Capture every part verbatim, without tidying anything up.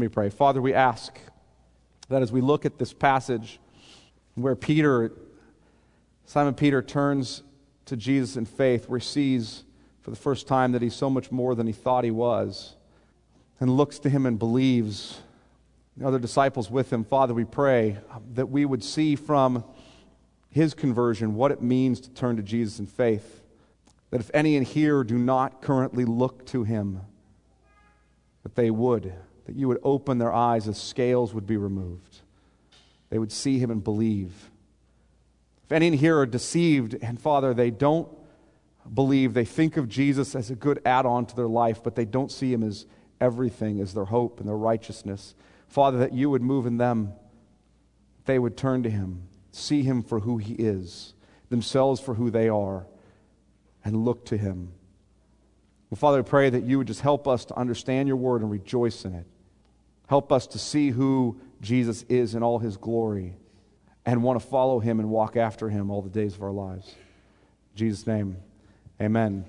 Let me pray. Father, we ask that as we look at this passage where Peter, Simon Peter turns to Jesus in faith, where he sees for the first time that he's so much more than he thought he was, and looks to him and believes, the other disciples with him, Father, we pray that we would see from his conversion what it means to turn to Jesus in faith, that if any in here do not currently look to him, that they would, that you would open their eyes, the scales would be removed. They would see him and believe. If any in here are deceived, and Father, they don't believe, they think of Jesus as a good add-on to their life, but they don't see him as everything, as their hope and their righteousness. Father, that you would move in them, they would turn to him, see him for who he is, themselves for who they are, and look to him. Well, Father, I pray that you would just help us to understand your word and rejoice in it. Help us to see who Jesus is in all his glory and want to follow him and walk after him all the days of our lives. In Jesus' name, amen.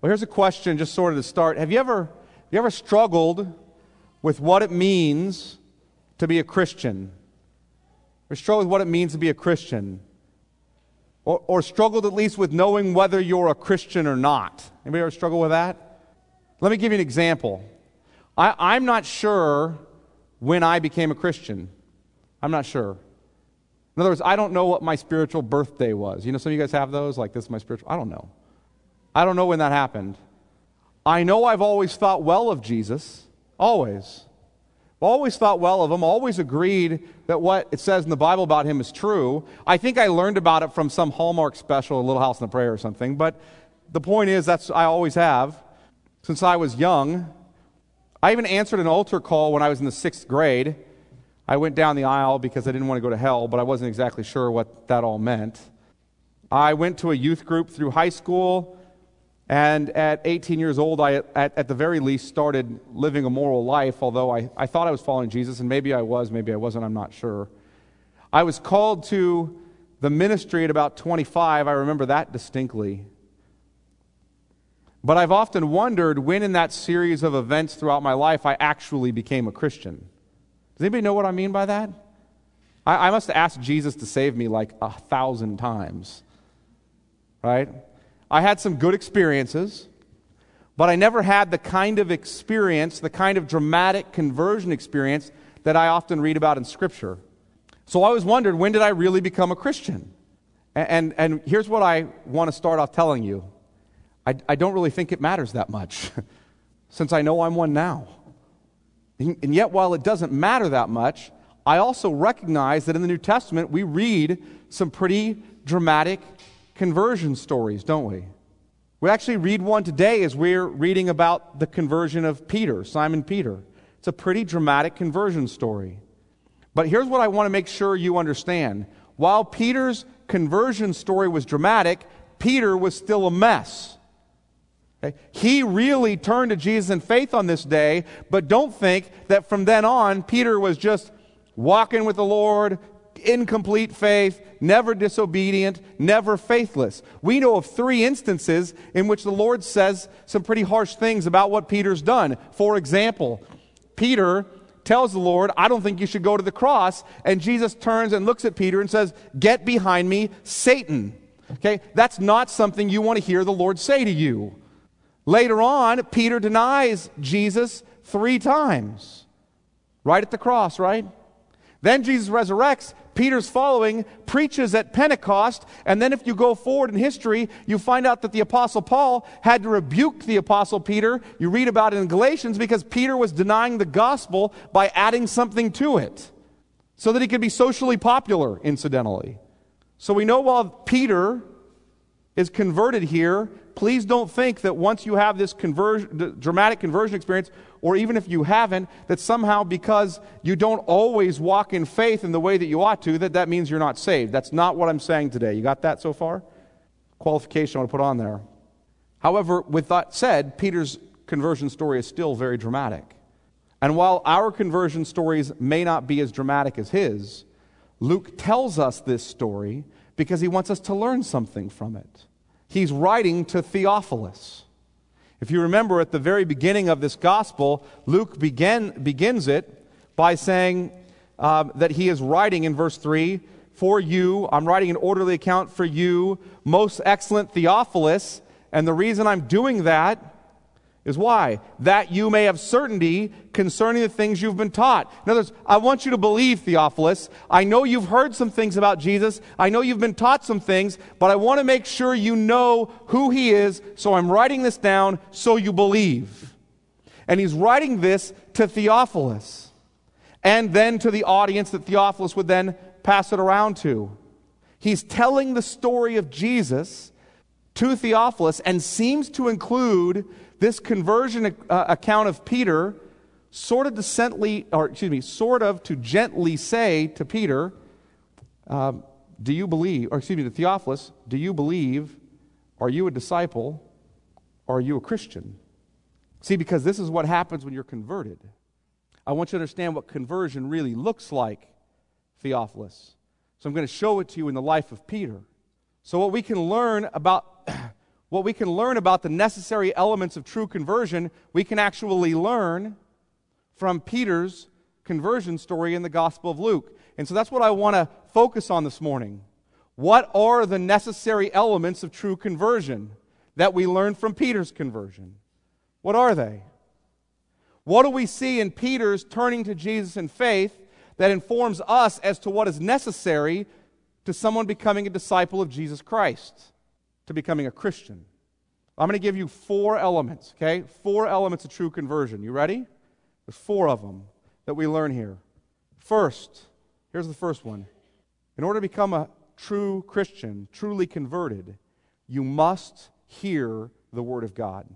Well, here's a question just sort of to start. Have you ever, have you ever struggled with what it means to be a Christian? Or struggled with what it means to be a Christian? Or, or struggled at least with knowing whether you're a Christian or not? Anybody ever struggle with that? Let me give you an example. I, I'm not sure when I became a Christian. I'm not sure. In other words, I don't know what my spiritual birthday was. You know, some of you guys have those? Like, this is my spiritual... I don't know. I don't know when that happened. I know I've always thought well of Jesus. Always. Always thought well of him, always agreed that what it says in the Bible about him is true. I think I learned about it from some Hallmark special, A Little House on the Prairie or something, but the point is that's I always have since I was young. I even answered an altar call when I was in the sixth grade. I went down the aisle because I didn't want to go to hell, but I wasn't exactly sure what that all meant. I went to a youth group through high school, and at eighteen years old, I at, at the very least started living a moral life, although I, I thought I was following Jesus, and maybe I was, maybe I wasn't, I'm not sure. I was called to the ministry at about twenty-five, I remember that distinctly. But I've often wondered when in that series of events throughout my life I actually became a Christian. Does anybody know what I mean by that? I, I must have asked Jesus to save me like a thousand times, right? I had some good experiences, but I never had the kind of experience, the kind of dramatic conversion experience that I often read about in Scripture. So I always wondered, when did I really become a Christian? And, and, and here's what I want to start off telling you. I, I don't really think it matters that much, since I know I'm one now. And, and yet, while it doesn't matter that much, I also recognize that in the New Testament, we read some pretty dramatic conversion stories, don't we? We actually read one today as we're reading about the conversion of Peter, Simon Peter. It's a pretty dramatic conversion story. But here's what I want to make sure you understand. While Peter's conversion story was dramatic, Peter was still a mess. Okay? He really turned to Jesus in faith on this day, but don't think that from then on, Peter was just walking with the Lord, incomplete faith, never disobedient, never faithless. We know of three instances in which the Lord says some pretty harsh things about what Peter's done. For example, Peter tells the Lord, I don't think you should go to the cross, and Jesus turns and looks at Peter and says, get behind me, Satan. Okay, that's not something you want to hear the Lord say to you. Later on, Peter denies Jesus three times, right at the cross, right? Then Jesus resurrects, Peter's following, preaches at Pentecost, and then if you go forward in history, you find out that the Apostle Paul had to rebuke the Apostle Peter. You read about it in Galatians because Peter was denying the gospel by adding something to it so that he could be socially popular, incidentally. So we know while Peter is converted here, please don't think that once you have this conversion, dramatic conversion experience, or even if you haven't, that somehow because you don't always walk in faith in the way that you ought to, that that means you're not saved. That's not what I'm saying today. You got that so far? Qualification I want to put on there. However, with that said, Peter's conversion story is still very dramatic. And while our conversion stories may not be as dramatic as his, Luke tells us this story because he wants us to learn something from it. He's writing to Theophilus. If you remember at the very beginning of this gospel, Luke began, begins it by saying um, that he is writing in verse three, for you, I'm writing an orderly account for you, most excellent Theophilus, and the reason I'm doing that is why? That you may have certainty concerning the things you've been taught. In other words, I want you to believe, Theophilus. I know you've heard some things about Jesus. I know you've been taught some things, but I want to make sure you know who he is, so I'm writing this down so you believe. And he's writing this to Theophilus, and then to the audience that Theophilus would then pass it around to. He's telling the story of Jesus to Theophilus, and seems to include this conversion uh, account of Peter, sort of decently, or excuse me, sort of to gently say to Peter, um, do you believe, or excuse me, to Theophilus, do you believe, are you a disciple, are you a Christian? See, because this is what happens when you're converted. I want you to understand what conversion really looks like, Theophilus. So I'm going to show it to you in the life of Peter. So what we can learn about what we can learn about the necessary elements of true conversion, we can actually learn from Peter's conversion story in the Gospel of Luke. And so that's what I want to focus on this morning. What are the necessary elements of true conversion that we learn from Peter's conversion? What are they? What do we see in Peter's turning to Jesus in faith that informs us as to what is necessary to someone becoming a disciple of Jesus Christ, to becoming a Christian? I'm going to give you four elements, okay? Four elements of true conversion. You ready? There's four of them that we learn here. First, here's the first one. In order to become a true Christian, truly converted, you must hear the Word of God.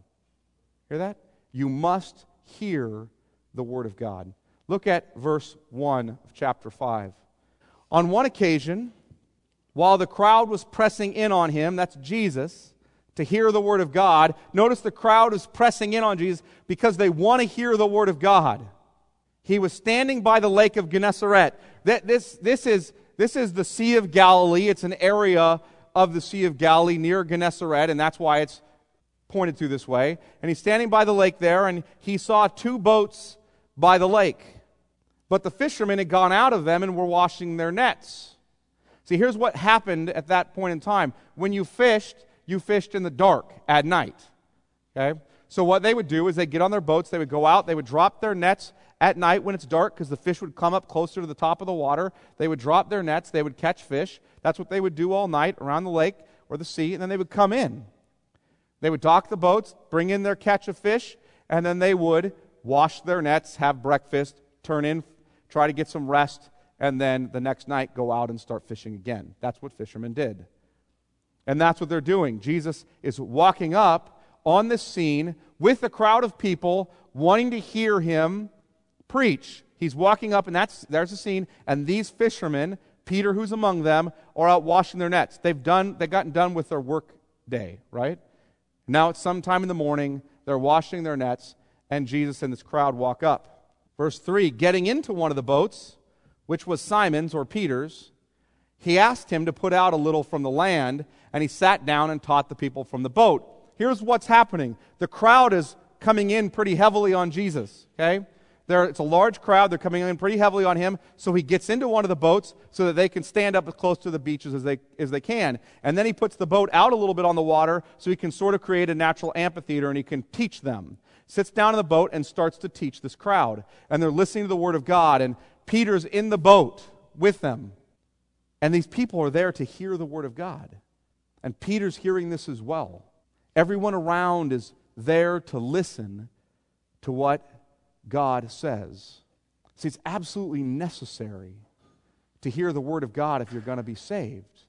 Hear that? You must hear the Word of God. Look at verse one of chapter five. On one occasion, while the crowd was pressing in on him, that's Jesus, to hear the Word of God. Notice the crowd is pressing in on Jesus because they want to hear the Word of God. He was standing by the lake of Gennesaret. This, this, is, this is the Sea of Galilee. It's an area of the Sea of Galilee near Gennesaret, and that's why it's pointed to this way. And he's standing by the lake there, and he saw two boats by the lake. But the fishermen had gone out of them and were washing their nets. See, here's what happened at that point in time. When you fished, you fished in the dark at night. Okay? So what they would do is they'd get on their boats, they would go out, they would drop their nets at night when it's dark because the fish would come up closer to the top of the water. They would drop their nets, they would catch fish. That's what they would do all night around the lake or the sea, and then they would come in. They would dock the boats, bring in their catch of fish, and then they would wash their nets, have breakfast, turn in, try to get some rest, and then the next night go out and start fishing again. That's what fishermen did. And that's what they're doing. Jesus is walking up on this scene with a crowd of people wanting to hear him preach. He's walking up, and that's there's the scene, and these fishermen, Peter who's among them, are out washing their nets. They've done, they've gotten done with their work day, right? Now it's sometime in the morning, they're washing their nets, and Jesus and this crowd walk up. Verse three, getting into one of the boats, which was Simon's or Peter's, he asked him to put out a little from the land, and he sat down and taught the people from the boat. Here's what's happening. The crowd is coming in pretty heavily on Jesus, okay? They're, it's a large crowd. They're coming in pretty heavily on him, so he gets into one of the boats so that they can stand up as close to the beaches as they, as they can. And then he puts the boat out a little bit on the water so he can sort of create a natural amphitheater and he can teach them. Sits down in the boat and starts to teach this crowd. And they're listening to the Word of God, and Peter's in the boat with them. And these people are there to hear the Word of God. And Peter's hearing this as well. Everyone around is there to listen to what God says. See, it's absolutely necessary to hear the Word of God if you're going to be saved.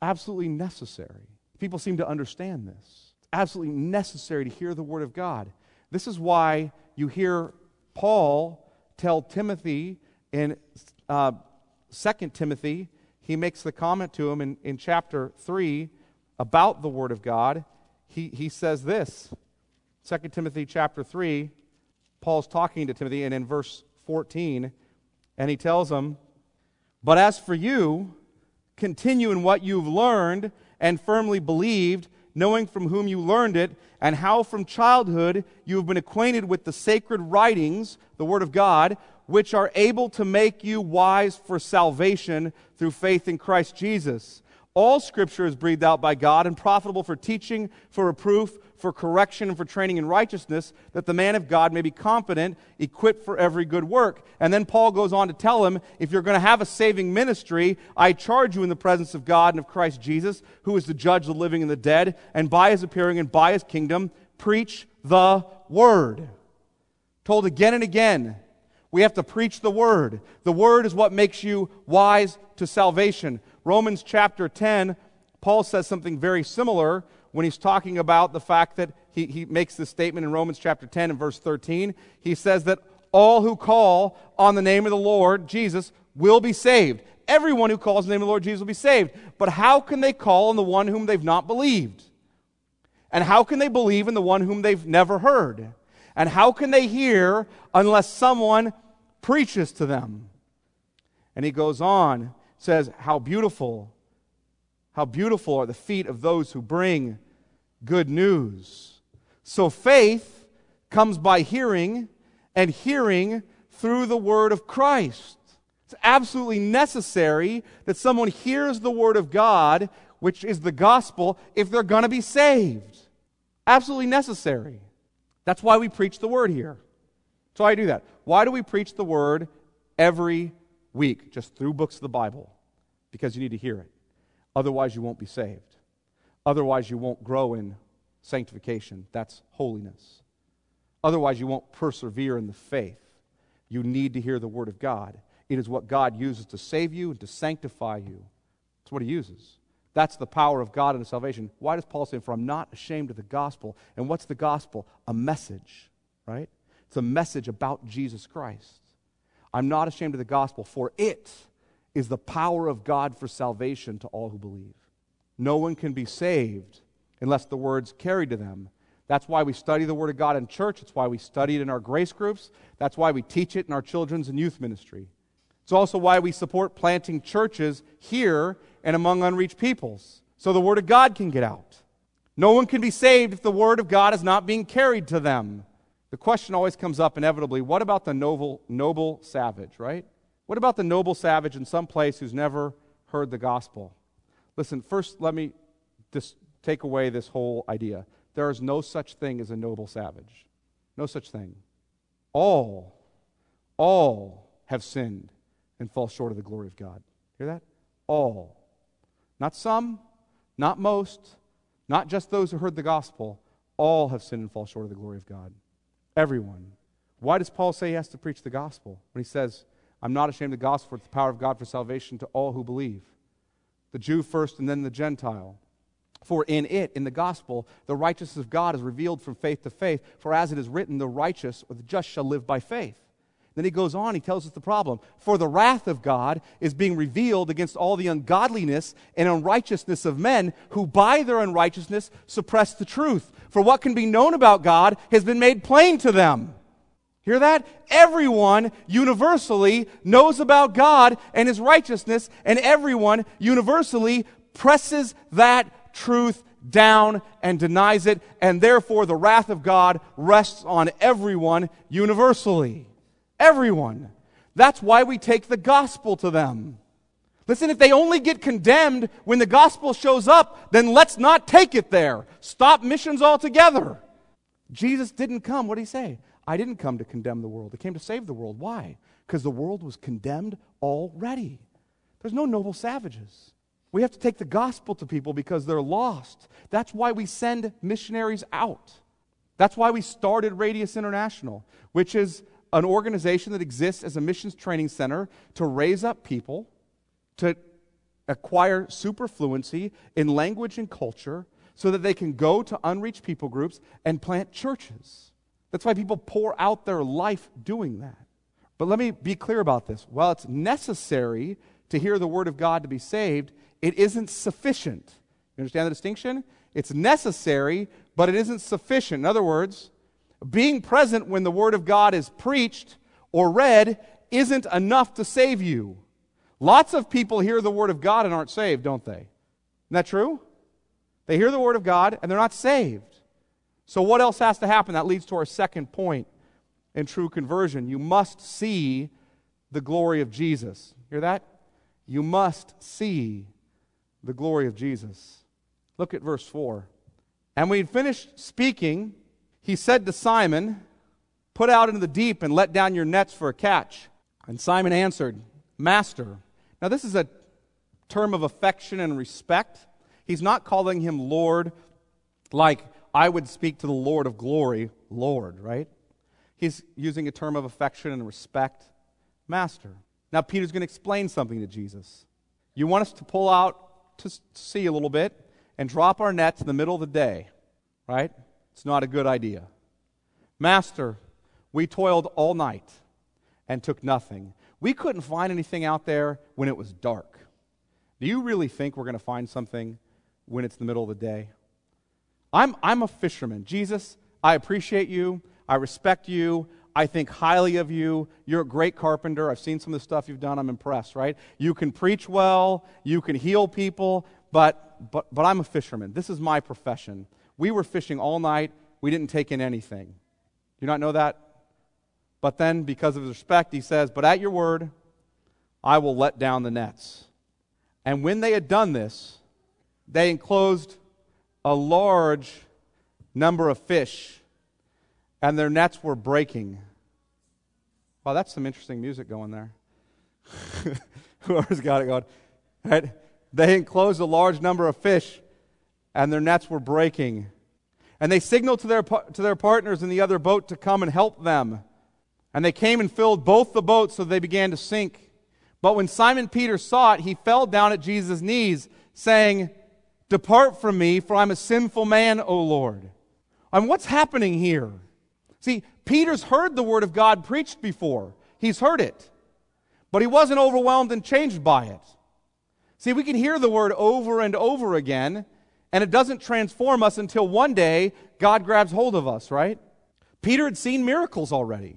Absolutely necessary. People seem to understand this. It's absolutely necessary to hear the Word of God. This is why you hear Paul tell Timothy in uh, Second Timothy, he makes the comment to him in, in chapter three about the Word of God. He, he says this, Second Timothy chapter three, Paul's talking to Timothy, and in verse fourteen, and he tells him, "But as for you, continue in what you've learned and firmly believed, knowing from whom you learned it, and how from childhood you have been acquainted with the sacred writings, the Word of God, which are able to make you wise for salvation through faith in Christ Jesus. All Scripture is breathed out by God and profitable for teaching, for reproof, for correction, and for training in righteousness, that the man of God may be competent, equipped for every good work. And then Paul goes on to tell him, if you're going to have a saving ministry, I charge you in the presence of God and of Christ Jesus, who is the judge of the living and the dead, and by his appearing and by his kingdom, preach the word. Told again and again, we have to preach the word. The word is what makes you wise to salvation. Romans chapter ten, Paul says something very similar when he's talking about the fact that he, he makes this statement in Romans chapter ten and verse thirteen. He says that all who call on the name of the Lord Jesus will be saved. Everyone who calls on the name of the Lord Jesus will be saved. But how can they call on the one whom they've not believed? And how can they believe in the one whom they've never heard? And how can they hear unless someone preaches to them? And he goes on. Says, how beautiful, how beautiful are the feet of those who bring good news. So faith comes by hearing, and hearing through the word of Christ. It's absolutely necessary that someone hears the word of God, which is the gospel, if they're going to be saved. Absolutely necessary. That's why we preach the word here. That's why I do that. Why do we preach the word every week, just through books of the Bible, because you need to hear it. Otherwise, you won't be saved. Otherwise, you won't grow in sanctification. That's holiness. Otherwise, you won't persevere in the faith. You need to hear the Word of God. It is what God uses to save you and to sanctify you. That's what He uses. That's the power of God in salvation. Why does Paul say, for I'm not ashamed of the gospel? And what's the gospel? A message, right? It's a message about Jesus Christ. I'm not ashamed of the gospel, for it is the power of God for salvation to all who believe. No one can be saved unless the word's carried to them. That's why we study the Word of God in church. It's why we study it in our grace groups. That's why we teach it in our children's and youth ministry. It's also why we support planting churches here and among unreached peoples, so the Word of God can get out. No one can be saved if the Word of God is not being carried to them. The question always comes up inevitably, what about the noble, noble savage, right? What about the noble savage in some place who's never heard the gospel? Listen, first let me just take away this whole idea. There is no such thing as a noble savage. No such thing. All, all have sinned and fall short of the glory of God. Hear that? All. Not some, not most, not just those who heard the gospel. All have sinned and fall short of the glory of God. Everyone. Why does Paul say he has to preach the gospel? When he says, I'm not ashamed of the gospel, it's the power of God for salvation to all who believe. The Jew first and then the Gentile. For in it, in the gospel, the righteousness of God is revealed from faith to faith. For as it is written, the righteous or the just shall live by faith. Then he goes on, he tells us the problem. For the wrath of God is being revealed against all the ungodliness and unrighteousness of men who by their unrighteousness suppress the truth. For what can be known about God has been made plain to them. Hear that? Everyone universally knows about God and His righteousness, and everyone universally presses that truth down and denies it, and therefore the wrath of God rests on everyone universally. Everyone. That's why we take the gospel to them. Listen, if they only get condemned when the gospel shows up, then let's not take it there. Stop missions altogether. Jesus didn't come. What did He say? I didn't come to condemn the world. I came to save the world. Why? Because the world was condemned already. There's no noble savages. We have to take the gospel to people because they're lost. That's why we send missionaries out. That's why we started Radius International, which is an organization that exists as a missions training center to raise up people to acquire superfluency in language and culture so that they can go to unreached people groups and plant churches. That's why people pour out their life doing that. But let me be clear about this. While it's necessary to hear the Word of God to be saved, it isn't sufficient. You understand the distinction? It's necessary, but it isn't sufficient. In other words, being present when the Word of God is preached or read isn't enough to save you. Lots of people hear the Word of God and aren't saved, don't they? Isn't that true? They hear the word of God, and they're not saved. So what else has to happen? That leads to our second point in true conversion. You must see the glory of Jesus. Hear that? You must see the glory of Jesus. Look at verse four. And when he'd finished speaking, he said to Simon, "Put out into the deep and let down your nets for a catch." And Simon answered, "Master." Now this is a term of affection and respect. He's not calling him Lord like I would speak to the Lord of glory, Lord, right? He's using a term of affection and respect, Master. Now Peter's going to explain something to Jesus. You want us to pull out to sea a little bit and drop our nets in the middle of the day, right? It's not a good idea. Master, we toiled all night and took nothing. We couldn't find anything out there when it was dark. Do you really think we're going to find something when it's the middle of the day? I'm, I'm a fisherman. Jesus, I appreciate you. I respect you. I think highly of you. You're a great carpenter. I've seen some of the stuff you've done. I'm impressed, right? You can preach well. You can heal people. But, but, but I'm a fisherman. This is my profession. We were fishing all night. We didn't take in anything. Do you not know that? But then, because of his respect, he says, "But at your word, I will let down the nets." And when they had done this, they enclosed a large number of fish, and their nets were breaking. Wow, that's some interesting music going there. Whoever's got it going. Right? They enclosed a large number of fish, and their nets were breaking. And they signaled to their to their partners in the other boat to come and help them. And they came and filled both the boats, so they began to sink. But when Simon Peter saw it, he fell down at Jesus' knees, saying, "Depart from me, for I'm a sinful man, O Lord." And what's happening here? See, Peter's heard the word of God preached before. He's heard it. But he wasn't overwhelmed and changed by it. See, we can hear the word over and over again, and it doesn't transform us until one day God grabs hold of us, right? Peter had seen miracles already.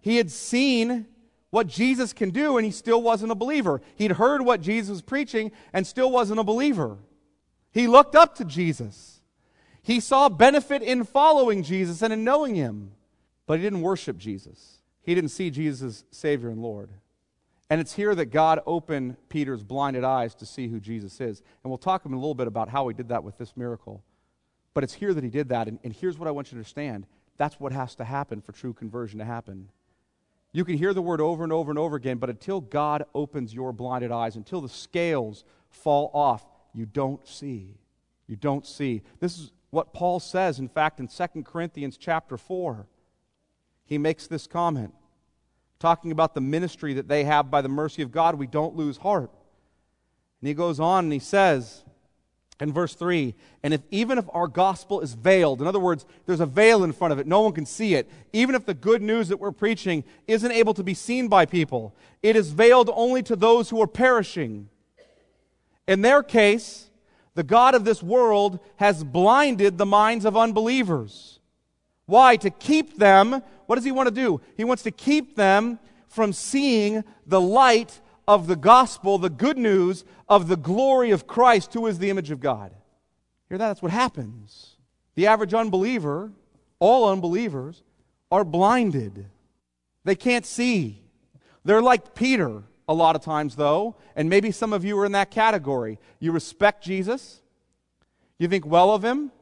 He had seen what Jesus can do, and he still wasn't a believer. He'd heard what Jesus was preaching and still wasn't a believer. He looked up to Jesus. He saw benefit in following Jesus and in knowing him. But he didn't worship Jesus. He didn't see Jesus as Savior and Lord. And it's here that God opened Peter's blinded eyes to see who Jesus is. And we'll talk in a little bit about how he did that with this miracle. But it's here that he did that. And, and here's what I want you to understand. That's what has to happen for true conversion to happen. You can hear the word over and over and over again, but until God opens your blinded eyes, until the scales fall off, you don't see. You don't see. This is what Paul says, in fact, in Second Corinthians chapter four. He makes this comment, talking about the ministry that they have by the mercy of God. We don't lose heart. And he goes on and he says in verse three, "And if even if our gospel is veiled," in other words, there's a veil in front of it, no one can see it, "even if the good news that we're preaching isn't able to be seen by people, it is veiled only to those who are perishing. In their case, the God of this world has blinded the minds of unbelievers." Why? To keep them, what does he want to do? He wants to keep them from seeing the light of the gospel, the good news of the glory of Christ, who is the image of God. Hear that? That's what happens. The average unbeliever, all unbelievers, are blinded. They can't see. They're like Peter a lot of times, though, and maybe some of you are in that category. You respect Jesus. You think well of him.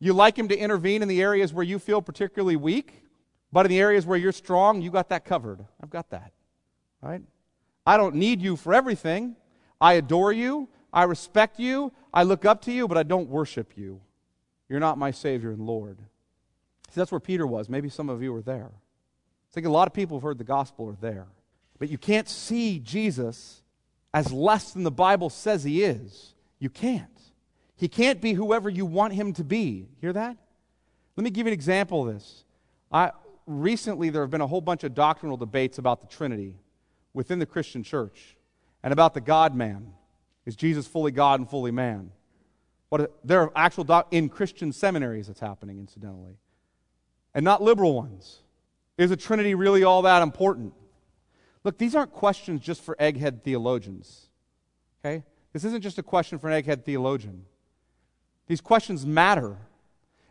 You like him to intervene in the areas where you feel particularly weak, but in the areas where you're strong, you got that covered. I've got that, right? I don't need you for everything. I adore you. I respect you. I look up to you, but I don't worship you. You're not my Savior and Lord. See, that's where Peter was. Maybe some of you were there. I think a lot of people who've heard the gospel are there. But you can't see Jesus as less than the Bible says he is. You can't. He can't be whoever you want him to be. Hear that? Let me give you an example of this. I, recently, there have been a whole bunch of doctrinal debates about the Trinity within the Christian church, and about the God-man. Is Jesus fully God and fully man? What, there are actual doc, in Christian seminaries that's happening, incidentally, and not liberal ones. Is the Trinity really all that important? Look, these aren't questions just for egghead theologians. Okay, this isn't just a question for an egghead theologian. These questions matter.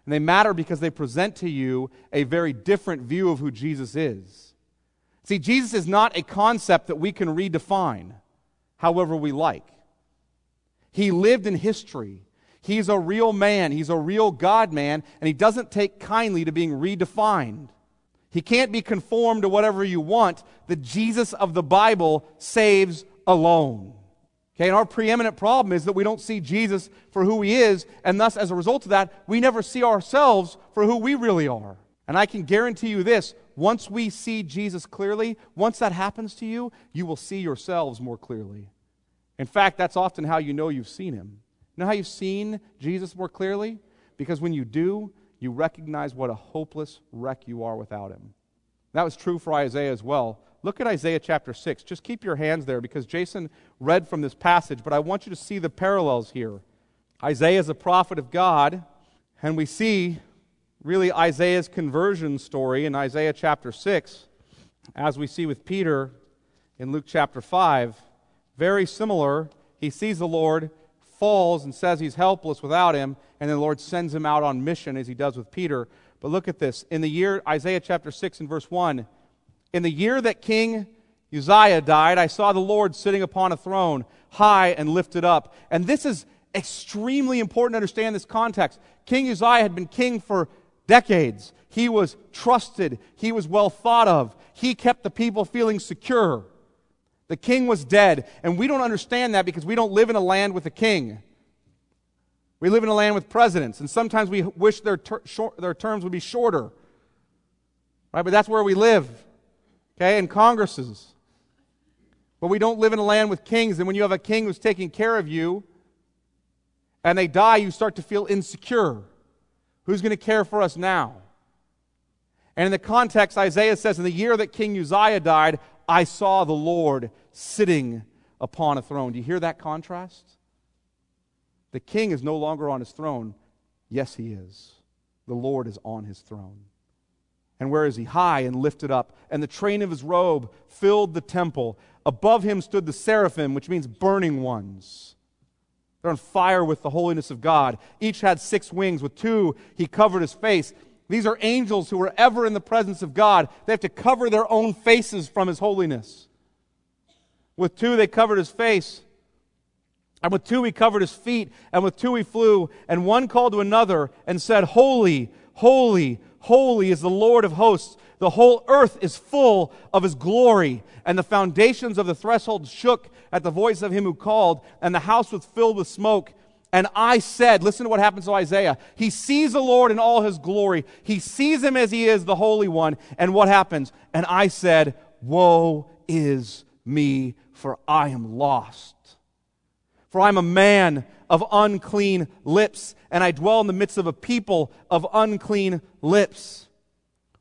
And they matter because they present to you a very different view of who Jesus is. See, Jesus is not a concept that we can redefine however we like. He lived in history. He's a real man. He's a real God man. And he doesn't take kindly to being redefined. He can't be conformed to whatever you want. The Jesus of the Bible saves alone. Okay, and our preeminent problem is that we don't see Jesus for who he is, and thus, as a result of that, we never see ourselves for who we really are. And I can guarantee you this, once we see Jesus clearly, once that happens to you, you will see yourselves more clearly. In fact, that's often how you know you've seen him. You know how you've seen Jesus more clearly? Because when you do, you recognize what a hopeless wreck you are without him. That was true for Isaiah as well. Look at Isaiah chapter six. Just keep your hands there because Jason read from this passage, but I want you to see the parallels here. Isaiah is a prophet of God, and we see really Isaiah's conversion story in Isaiah chapter six, as we see with Peter in Luke chapter five. Very similar. He sees the Lord, falls, and says he's helpless without him, and then the Lord sends him out on mission as he does with Peter. But look at this. In the year, Isaiah chapter six and verse one, in the year that King Uzziah died, I saw the Lord sitting upon a throne, high and lifted up. And this is extremely important to understand this context. King Uzziah had been king for decades. He was trusted. He was well thought of. He kept the people feeling secure. The king was dead. And we don't understand that because we don't live in a land with a king. We live in a land with presidents. And sometimes we wish their ter- short, their terms would be shorter. Right? But that's where we live. Okay, and congresses. But we don't live in a land with kings, and when you have a king who's taking care of you, and they die, you start to feel insecure. Who's going to care for us now? And in the context, Isaiah says, in the year that King Uzziah died, I saw the Lord sitting upon a throne. Do you hear that contrast? The king is no longer on his throne. Yes, he is. The Lord is on his throne. And where is he? High and lifted up. And the train of his robe filled the temple. Above him stood the seraphim, which means burning ones. They're on fire with the holiness of God. Each had six wings. With two, he covered his face. These are angels who were ever in the presence of God. They have to cover their own faces from his holiness. With two, they covered his face. And with two, he covered his feet. And with two, he flew. And one called to another and said, Holy, holy, holy is the Lord of hosts. The whole earth is full of his glory. And the foundations of the threshold shook at the voice of him who called, and the house was filled with smoke. And I said, listen to what happens to Isaiah. He sees the Lord in all his glory. He sees him as he is, the Holy One. And what happens? And I said, Woe is me, for I am lost. For I am a man of unclean lips, and I dwell in the midst of a people of unclean lips.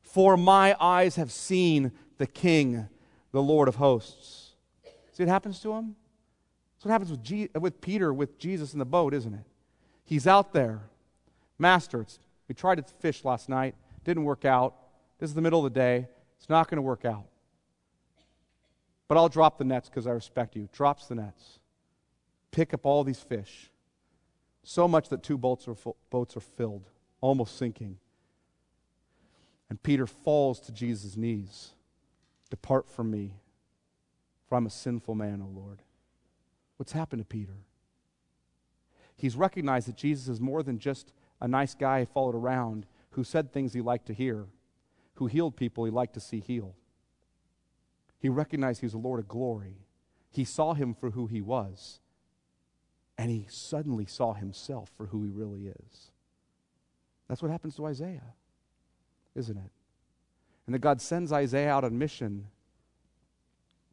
For my eyes have seen the King, the Lord of hosts. See what happens to him? That's what happens with, G- with Peter, with Jesus in the boat, isn't it? He's out there. Master, it's, we tried to fish last night. Didn't work out. This is the middle of the day. It's not going to work out. But I'll drop the nets because I respect you. Drops the nets. Pick up all these fish. So much that two boats are, full, boats are filled, almost sinking. And Peter falls to Jesus' knees. Depart from me, for I'm a sinful man, O Lord. What's happened to Peter? He's recognized that Jesus is more than just a nice guy he followed around who said things he liked to hear, who healed people he liked to see healed. He recognized he was the Lord of glory. He saw him for who he was. And he suddenly saw himself for who he really is. That's what happens to Isaiah, isn't it? And that God sends Isaiah out on mission,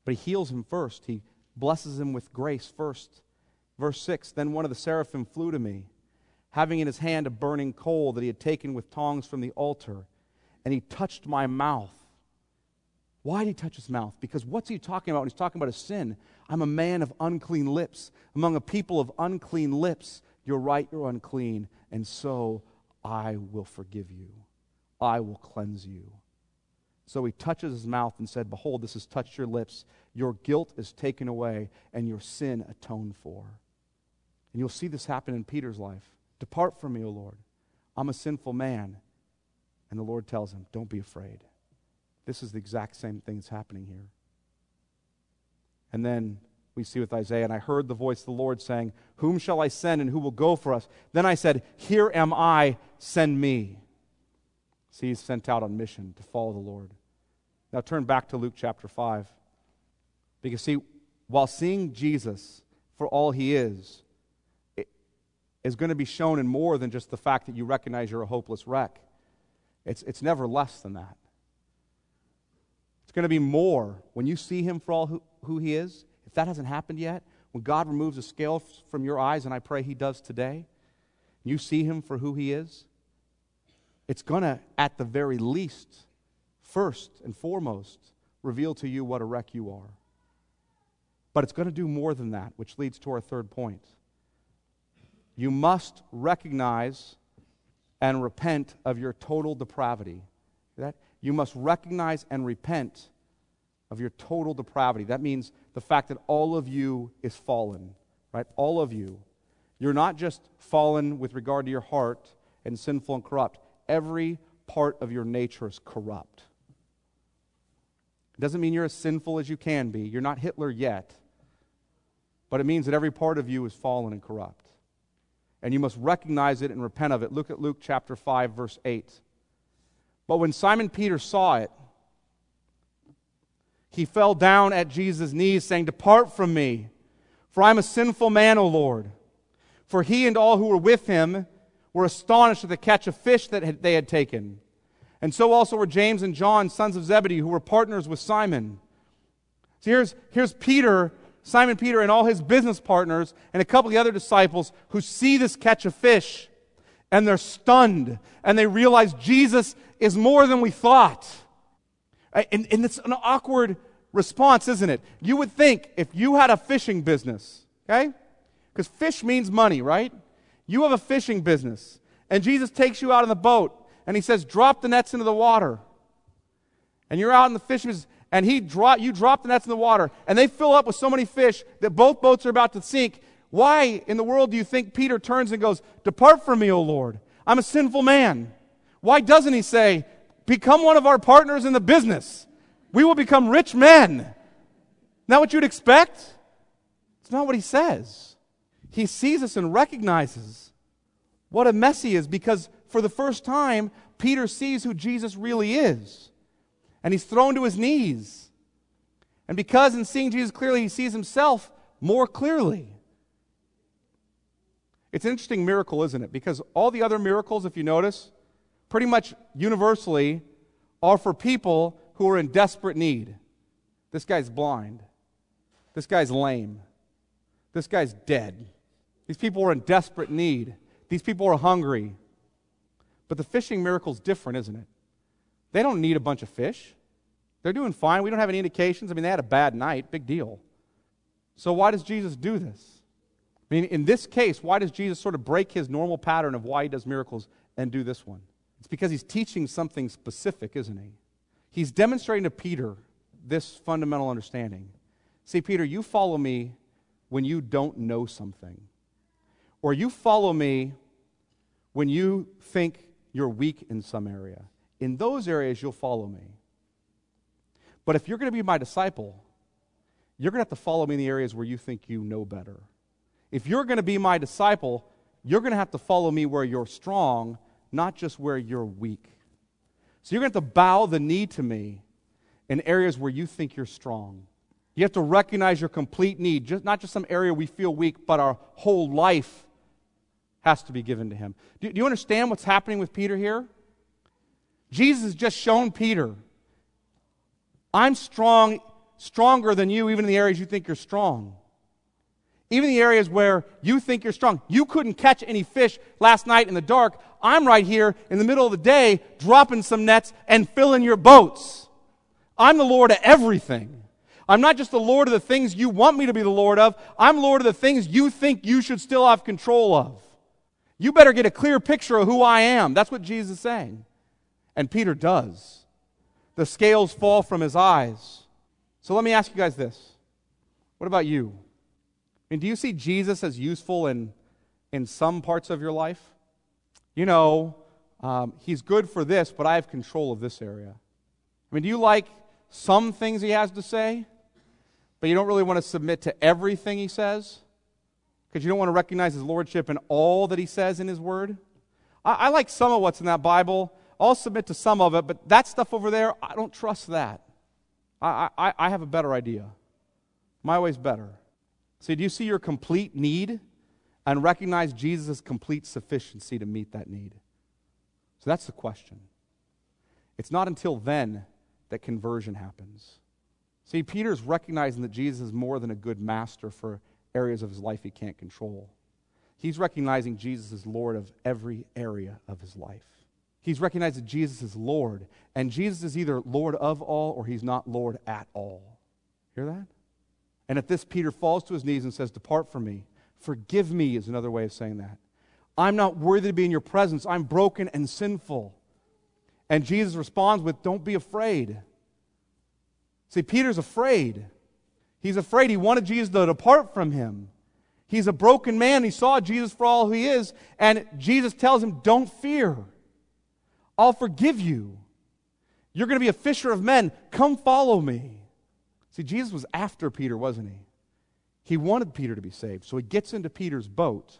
but he heals him first. He blesses him with grace first. Verse six, then one of the seraphim flew to me, having in his hand a burning coal that he had taken with tongs from the altar, and he touched my mouth. Why did he touch his mouth? Because what's he talking about when he's talking about his sin? I'm a man of unclean lips. Among a people of unclean lips, you're right, you're unclean, and so I will forgive you. I will cleanse you. So he touches his mouth and said, Behold, this has touched your lips. Your guilt is taken away, and your sin atoned for. And you'll see this happen in Peter's life. Depart from me, O Lord. I'm a sinful man. And the Lord tells him, don't be afraid. This is the exact same thing that's happening here. And then we see with Isaiah, and I heard the voice of the Lord saying, whom shall I send and who will go for us? Then I said, here am I, send me. See, he's sent out on mission to follow the Lord. Now turn back to Luke chapter five. Because see, while seeing Jesus for all he is, it is going to be shown in more than just the fact that you recognize you're a hopeless wreck. It's, it's never less than that. It's going to be more when you see him for all who, who he is. If that hasn't happened yet, when God removes a scale from your eyes, and I pray he does today, and you see him for who he is, it's going to, at the very least, first and foremost, reveal to you what a wreck you are. But it's going to do more than that, which leads to our third point. You must recognize and repent of your total depravity. That you must recognize and repent of your total depravity. That means the fact that all of you is fallen, right? All of you. You're not just fallen with regard to your heart and sinful and corrupt. Every part of your nature is corrupt. It doesn't mean you're as sinful as you can be. You're not Hitler yet. But it means that every part of you is fallen and corrupt. And you must recognize it and repent of it. Look at Luke chapter five, verse eight. But when Simon Peter saw it, he fell down at Jesus' knees, saying, depart from me, for I am a sinful man, O Lord. For he and all who were with him were astonished at the catch of fish that they had taken. And so also were James and John, sons of Zebedee, who were partners with Simon. So here's, here's Peter, Simon Peter and all his business partners, and a couple of the other disciples who see this catch of fish, and they're stunned, and they realize Jesus is more than we thought. And, and it's an awkward response, isn't it? You would think if you had a fishing business, okay? Because fish means money, right? You have a fishing business, and Jesus takes you out on the boat, and he says, drop the nets into the water. And you're out in the fishing business, and he dro- you drop the nets in the water, and they fill up with so many fish that both boats are about to sink. Why in the world do you think Peter turns and goes, depart from me, O Lord, I'm a sinful man? Why doesn't he say, become one of our partners in the business? We will become rich men. Isn't that what you'd expect? It's not what he says. He sees us and recognizes what a mess he is, because for the first time, Peter sees who Jesus really is. And he's thrown to his knees. And because in seeing Jesus clearly, he sees himself more clearly. It's an interesting miracle, isn't it? Because all the other miracles, if you notice, pretty much universally are for people who are in desperate need. This guy's blind. This guy's lame. This guy's dead. These people are in desperate need. These people are hungry. But the fishing miracle's different, isn't it? They don't need a bunch of fish. They're doing fine. We don't have any indications. I mean, they had a bad night. Big deal. So why does Jesus do this? I mean, in this case, why does Jesus sort of break his normal pattern of why he does miracles and do this one? It's because he's teaching something specific, isn't he? He's demonstrating to Peter this fundamental understanding. See, Peter, you follow me when you don't know something. Or you follow me when you think you're weak in some area. In those areas, you'll follow me. But if you're going to be my disciple, you're going to have to follow me in the areas where you think you know better. If you're going to be my disciple, you're going to have to follow me where you're strong, not just where you're weak. So you're going to have to bow the knee to me in areas where you think you're strong. You have to recognize your complete need, just, not just some area we feel weak, but our whole life has to be given to him. Do, do you understand what's happening with Peter here? Jesus has just shown Peter, I'm strong, stronger than you, even in the areas you think you're strong. Even the areas where you think you're strong. You couldn't catch any fish last night in the dark. I'm right here in the middle of the day dropping some nets and filling your boats. I'm the Lord of everything. I'm not just the Lord of the things you want me to be the Lord of. I'm Lord of the things you think you should still have control of. You better get a clear picture of who I am. That's what Jesus is saying. And Peter does. The scales fall from his eyes. So let me ask you guys this. What about you? I mean, do you see Jesus as useful in in some parts of your life. You know, um, he's good for this, but I have control of this area. I mean, do you like some things he has to say, but you don't really want to submit to everything he says? Because you don't want to recognize his lordship in all that he says in his word? I, I like some of what's in that Bible. I'll submit to some of it, but that stuff over there, I don't trust that. I, I, I have a better idea. My way's better. See, do you see your complete need and recognize Jesus' complete sufficiency to meet that need? So that's the question. It's not until then that conversion happens. See, Peter's recognizing that Jesus is more than a good master for areas of his life he can't control. He's recognizing Jesus is Lord of every area of his life. He's recognized that Jesus is Lord, and Jesus is either Lord of all or he's not Lord at all. Hear that? And at this, Peter falls to his knees and says, "Depart from me." Forgive me is another way of saying that. I'm not worthy to be in your presence. I'm broken and sinful. And Jesus responds with, "Don't be afraid." See, Peter's afraid. He's afraid. He wanted Jesus to depart from him. He's a broken man. He saw Jesus for all who he is, and Jesus tells him, "Don't fear. I'll forgive you. You're going to be a fisher of men. Come follow me." See, Jesus was after Peter, wasn't he? He wanted Peter to be saved. So he gets into Peter's boat,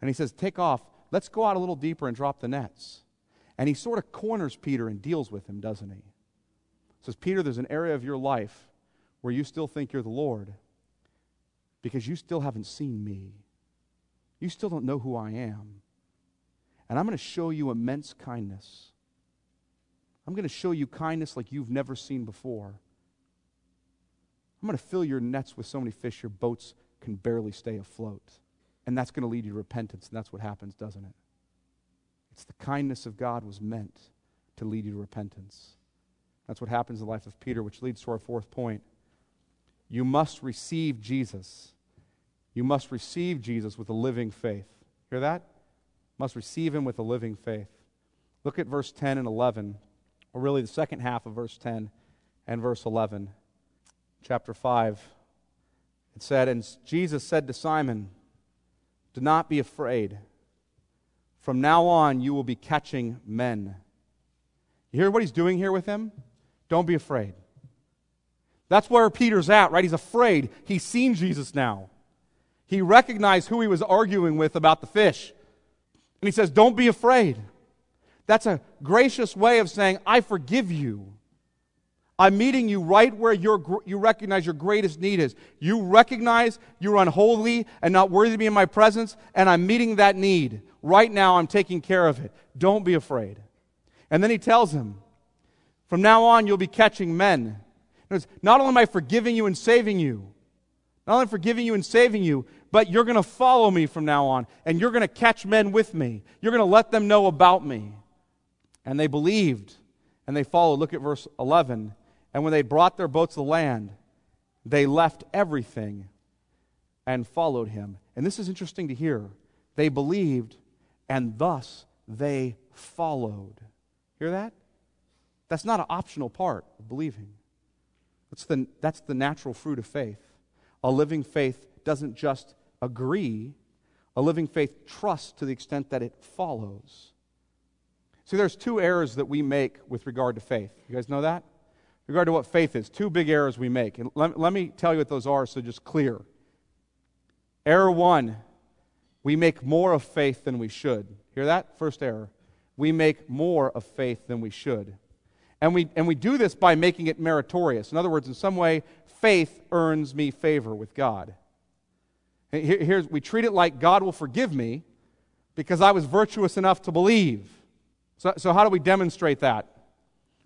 and he says, "Take off. Let's go out a little deeper and drop the nets." And he sort of corners Peter and deals with him, doesn't he? Says, "Peter, there's an area of your life where you still think you're the Lord because you still haven't seen me. You still don't know who I am. And I'm going to show you immense kindness. I'm going to show you kindness like you've never seen before. I'm going to fill your nets with so many fish your boats can barely stay afloat." And that's going to lead you to repentance, and that's what happens, doesn't it? It's the kindness of God was meant to lead you to repentance. That's what happens in the life of Peter, which leads to our fourth point. You must receive Jesus. You must receive Jesus with a living faith. Hear that? Must receive him with a living faith. Look at verse ten and eleven, or really the second half of verse ten and verse eleven. Chapter five, it said, "And Jesus said to Simon, 'Do not be afraid. From now on you will be catching men.'" You hear what he's doing here with him? Don't be afraid. That's where Peter's at, right? He's afraid. He's seen Jesus now. He recognized who he was arguing with about the fish. And he says, "Don't be afraid." That's a gracious way of saying, "I forgive you. I'm meeting you right where you're, you recognize your greatest need is. You recognize you're unholy and not worthy to be in my presence, and I'm meeting that need. Right now I'm taking care of it. Don't be afraid." And then he tells him, "From now on you'll be catching men." Notice, not only am I forgiving you and saving you, not only forgiving you and saving you, but you're going to follow me from now on, and you're going to catch men with me. You're going to let them know about me. And they believed, and they followed. Look at verse eleven. "And when they brought their boats to land, they left everything and followed him." And this is interesting to hear. They believed, and thus they followed. Hear that? That's not an optional part of believing. That's the, that's the natural fruit of faith. A living faith doesn't just agree. A living faith trusts to the extent that it follows. See, there's two errors that we make with regard to faith. You guys know that? With regard to what faith is, two big errors we make. And let, let me tell you what those are so just clear. Error one, we make more of faith than we should. Hear that? First error. We make more of faith than we should. And we, and we do this by making it meritorious. In other words, in some way, faith earns me favor with God. Here, here's, we treat it like God will forgive me because I was virtuous enough to believe. So, so how do we demonstrate that?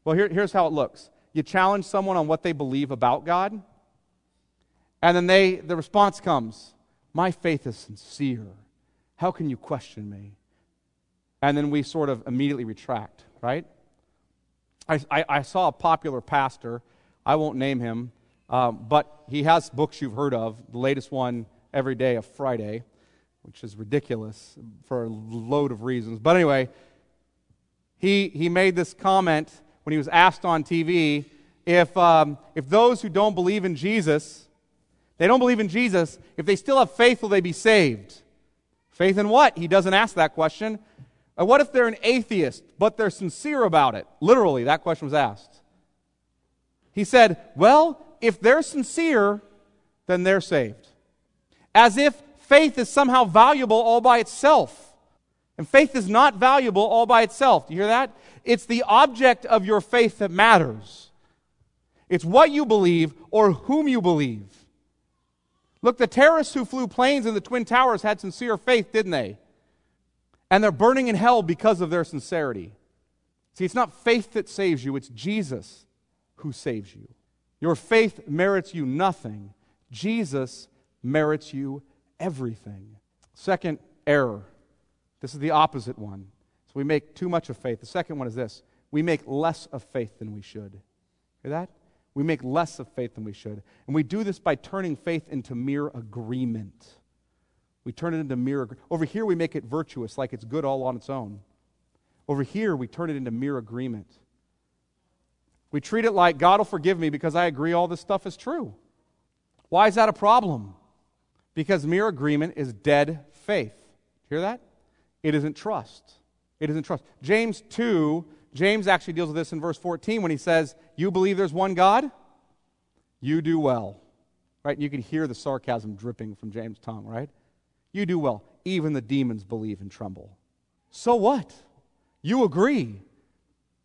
Well, here, here's how it looks. You challenge someone on what they believe about God, and then they the response comes, "My faith is sincere. How can you question me?" And then we sort of immediately retract, right? I, I, I saw a popular pastor, I won't name him, um, but he has books you've heard of, the latest one every day of Friday, which is ridiculous for a load of reasons. But anyway, he he made this comment when he was asked on T V, if um, if those who don't believe in Jesus, they don't believe in Jesus, if they still have faith, will they be saved? Faith in what? He doesn't ask that question. And what if they're an atheist, but they're sincere about it? Literally, that question was asked. He said, well, if they're sincere, then they're saved. As if faith is somehow valuable all by itself. And faith is not valuable all by itself. Do you hear that? It's the object of your faith that matters. It's what you believe or whom you believe. Look, the terrorists who flew planes in the Twin Towers had sincere faith, didn't they? And they're burning in hell because of their sincerity. See, it's not faith that saves you, it's Jesus who saves you. Your faith merits you nothing. Jesus merits you everything. Second error. This is the opposite one. So we make too much of faith. The second one is this. We make less of faith than we should. Hear that? We make less of faith than we should. And we do this by turning faith into mere agreement. We turn it into mere agreement. Over here we make it virtuous, like it's good all on its own. Over here we turn it into mere agreement. We treat it like God will forgive me because I agree all this stuff is true. Why is that a problem? Because mere agreement is dead faith. Hear that? It isn't trust. It isn't trust. James two, James actually deals with this in verse fourteen when he says, you believe there's one God? You do well. Right? And you can hear the sarcasm dripping from James' tongue, right? You do well. Even the demons believe and tremble. So what? You agree.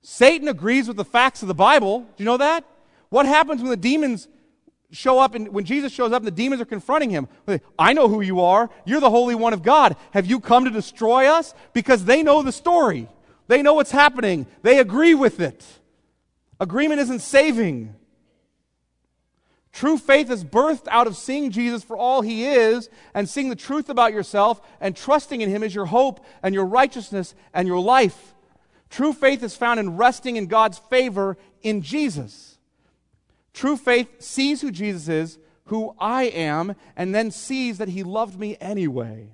Satan agrees with the facts of the Bible. Do you know that? What happens when the demons show up and when Jesus shows up and the demons are confronting him? I know who you are. You're the Holy One of God. Have you come to destroy us? Because they know the story. They know what's happening. They agree with it. Agreement isn't saving. True faith is birthed out of seeing Jesus for all He is and seeing the truth about yourself and trusting in Him as your hope and your righteousness and your life. True faith is found in resting in God's favor in Jesus. True faith sees who Jesus is, who I am, and then sees that He loved me anyway.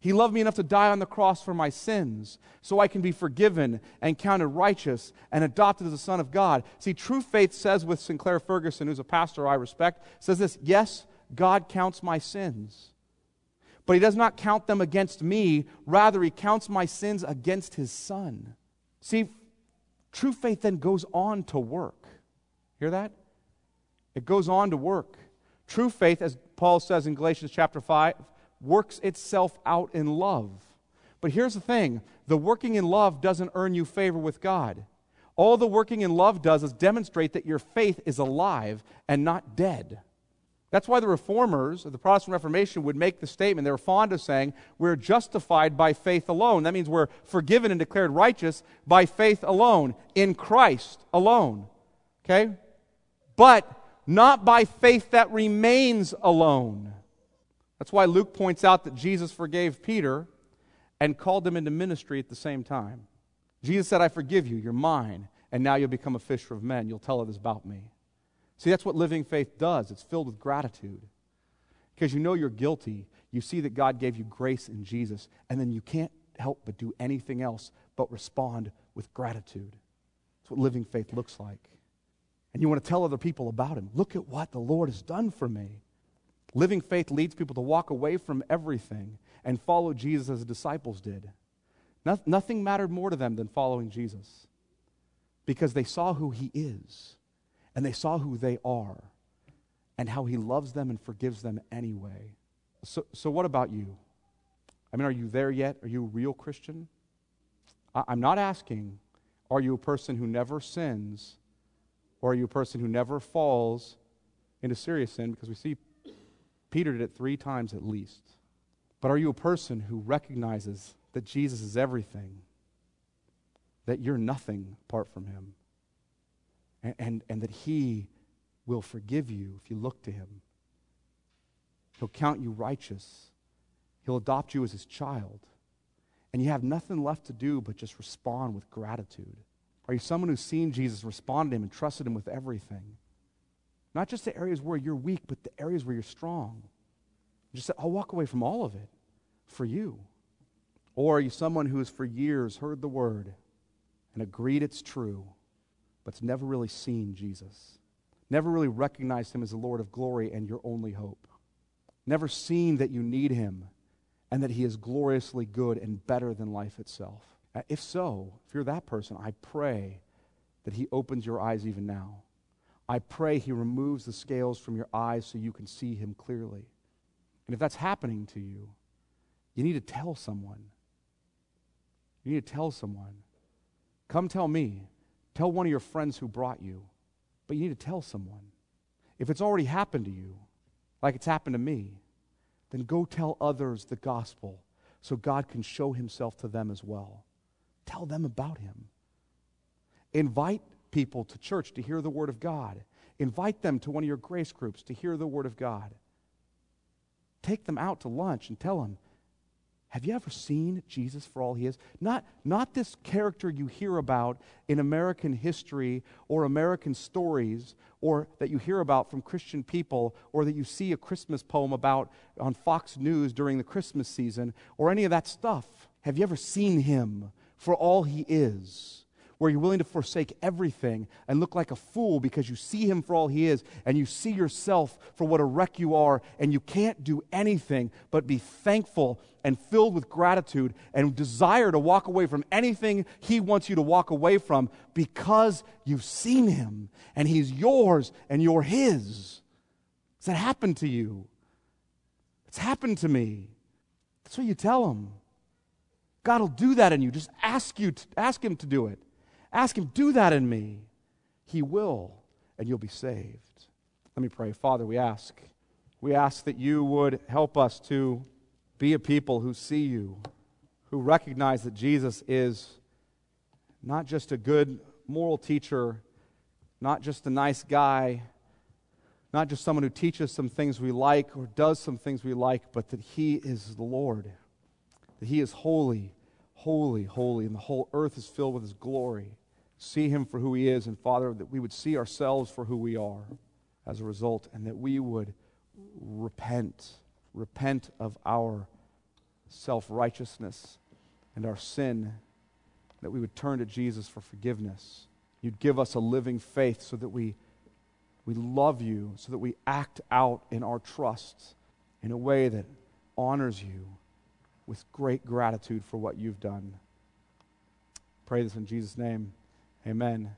He loved me enough to die on the cross for my sins so I can be forgiven and counted righteous and adopted as a son of God. See, true faith says with Sinclair Ferguson, who's a pastor I respect, says this, yes, God counts my sins, but He does not count them against me. Rather, He counts my sins against His Son. See, true faith then goes on to work. Hear that? It goes on to work. True faith, as Paul says in Galatians chapter five, works itself out in love. But here's the thing, the working in love doesn't earn you favor with God. All the working in love does is demonstrate that your faith is alive and not dead. That's why the Reformers of the Protestant Reformation would make the statement, they were fond of saying, we're justified by faith alone. That means we're forgiven and declared righteous by faith alone, in Christ alone. Okay? But not by faith that remains alone. That's why Luke points out that Jesus forgave Peter and called him into ministry at the same time. Jesus said, I forgive you, you're mine, and now you'll become a fisher of men. You'll tell others about me. See, that's what living faith does. It's filled with gratitude. Because you know you're guilty, you see that God gave you grace in Jesus, and then you can't help but do anything else but respond with gratitude. That's what living faith looks like. And you want to tell other people about Him. Look at what the Lord has done for me. Living faith leads people to walk away from everything and follow Jesus as the disciples did. No, nothing mattered more to them than following Jesus because they saw who He is and they saw who they are and how He loves them and forgives them anyway. So, so what about you? I mean, are you there yet? Are you a real Christian? I, I'm not asking, are you a person who never sins or are you a person who never falls into serious sin? Because we see Peter did it three times at least. But are you a person who recognizes that Jesus is everything, that you're nothing apart from Him, and, and, and that He will forgive you if you look to Him? He'll count you righteous. He'll adopt you as His child. And you have nothing left to do but just respond with gratitude. Are you someone who's seen Jesus, responded to Him, and trusted Him with everything? Not just the areas where you're weak, but the areas where you're strong. Just say, I'll walk away from all of it for you. Or are you someone who has for years heard the word and agreed it's true, but's never really seen Jesus? Never really recognized Him as the Lord of glory and your only hope? Never seen that you need Him and that he is gloriously good and better than life itself. If so, if you're that person, I pray that he opens your eyes even now. I pray he removes the scales from your eyes so you can see him clearly. And if that's happening to you, you need to tell someone. You need to tell someone. Come tell me. Tell one of your friends who brought you. But you need to tell someone. If it's already happened to you, like it's happened to me, then go tell others the gospel so God can show himself to them as well. Tell them about him. Invite people to church to hear the word of God. Invite them to one of your grace groups to hear the word of God. Take them out to lunch and tell them, have you ever seen Jesus for all he is? Not, not this character you hear about in American history or American stories or that you hear about from Christian people or that you see a Christmas poem about on Fox News during the Christmas season or any of that stuff. Have you ever seen him for all he is? Where you're willing to forsake everything and look like a fool because you see him for all he is and you see yourself for what a wreck you are and you can't do anything but be thankful and filled with gratitude and desire to walk away from anything he wants you to walk away from because you've seen him and he's yours and you're his. Has that happened to you? It's happened to me. That's what you tell him. God will do that in you. Just ask you, to, ask him to do it. Ask him, do that in me. He will, and you'll be saved. Let me pray. Father, we ask. We ask that you would help us to be a people who see you, who recognize that Jesus is not just a good moral teacher, not just a nice guy, not just someone who teaches some things we like or does some things we like, but that he is the Lord, that he is holy, holy, holy, and the whole earth is filled with his glory. See him for who he is, and Father, that we would see ourselves for who we are as a result, and that we would repent, repent of our self-righteousness and our sin, that we would turn to Jesus for forgiveness. You'd give us a living faith so that we, we love you, so that we act out in our trust in a way that honors you, with great gratitude for what you've done. Pray this in Jesus' name. Amen.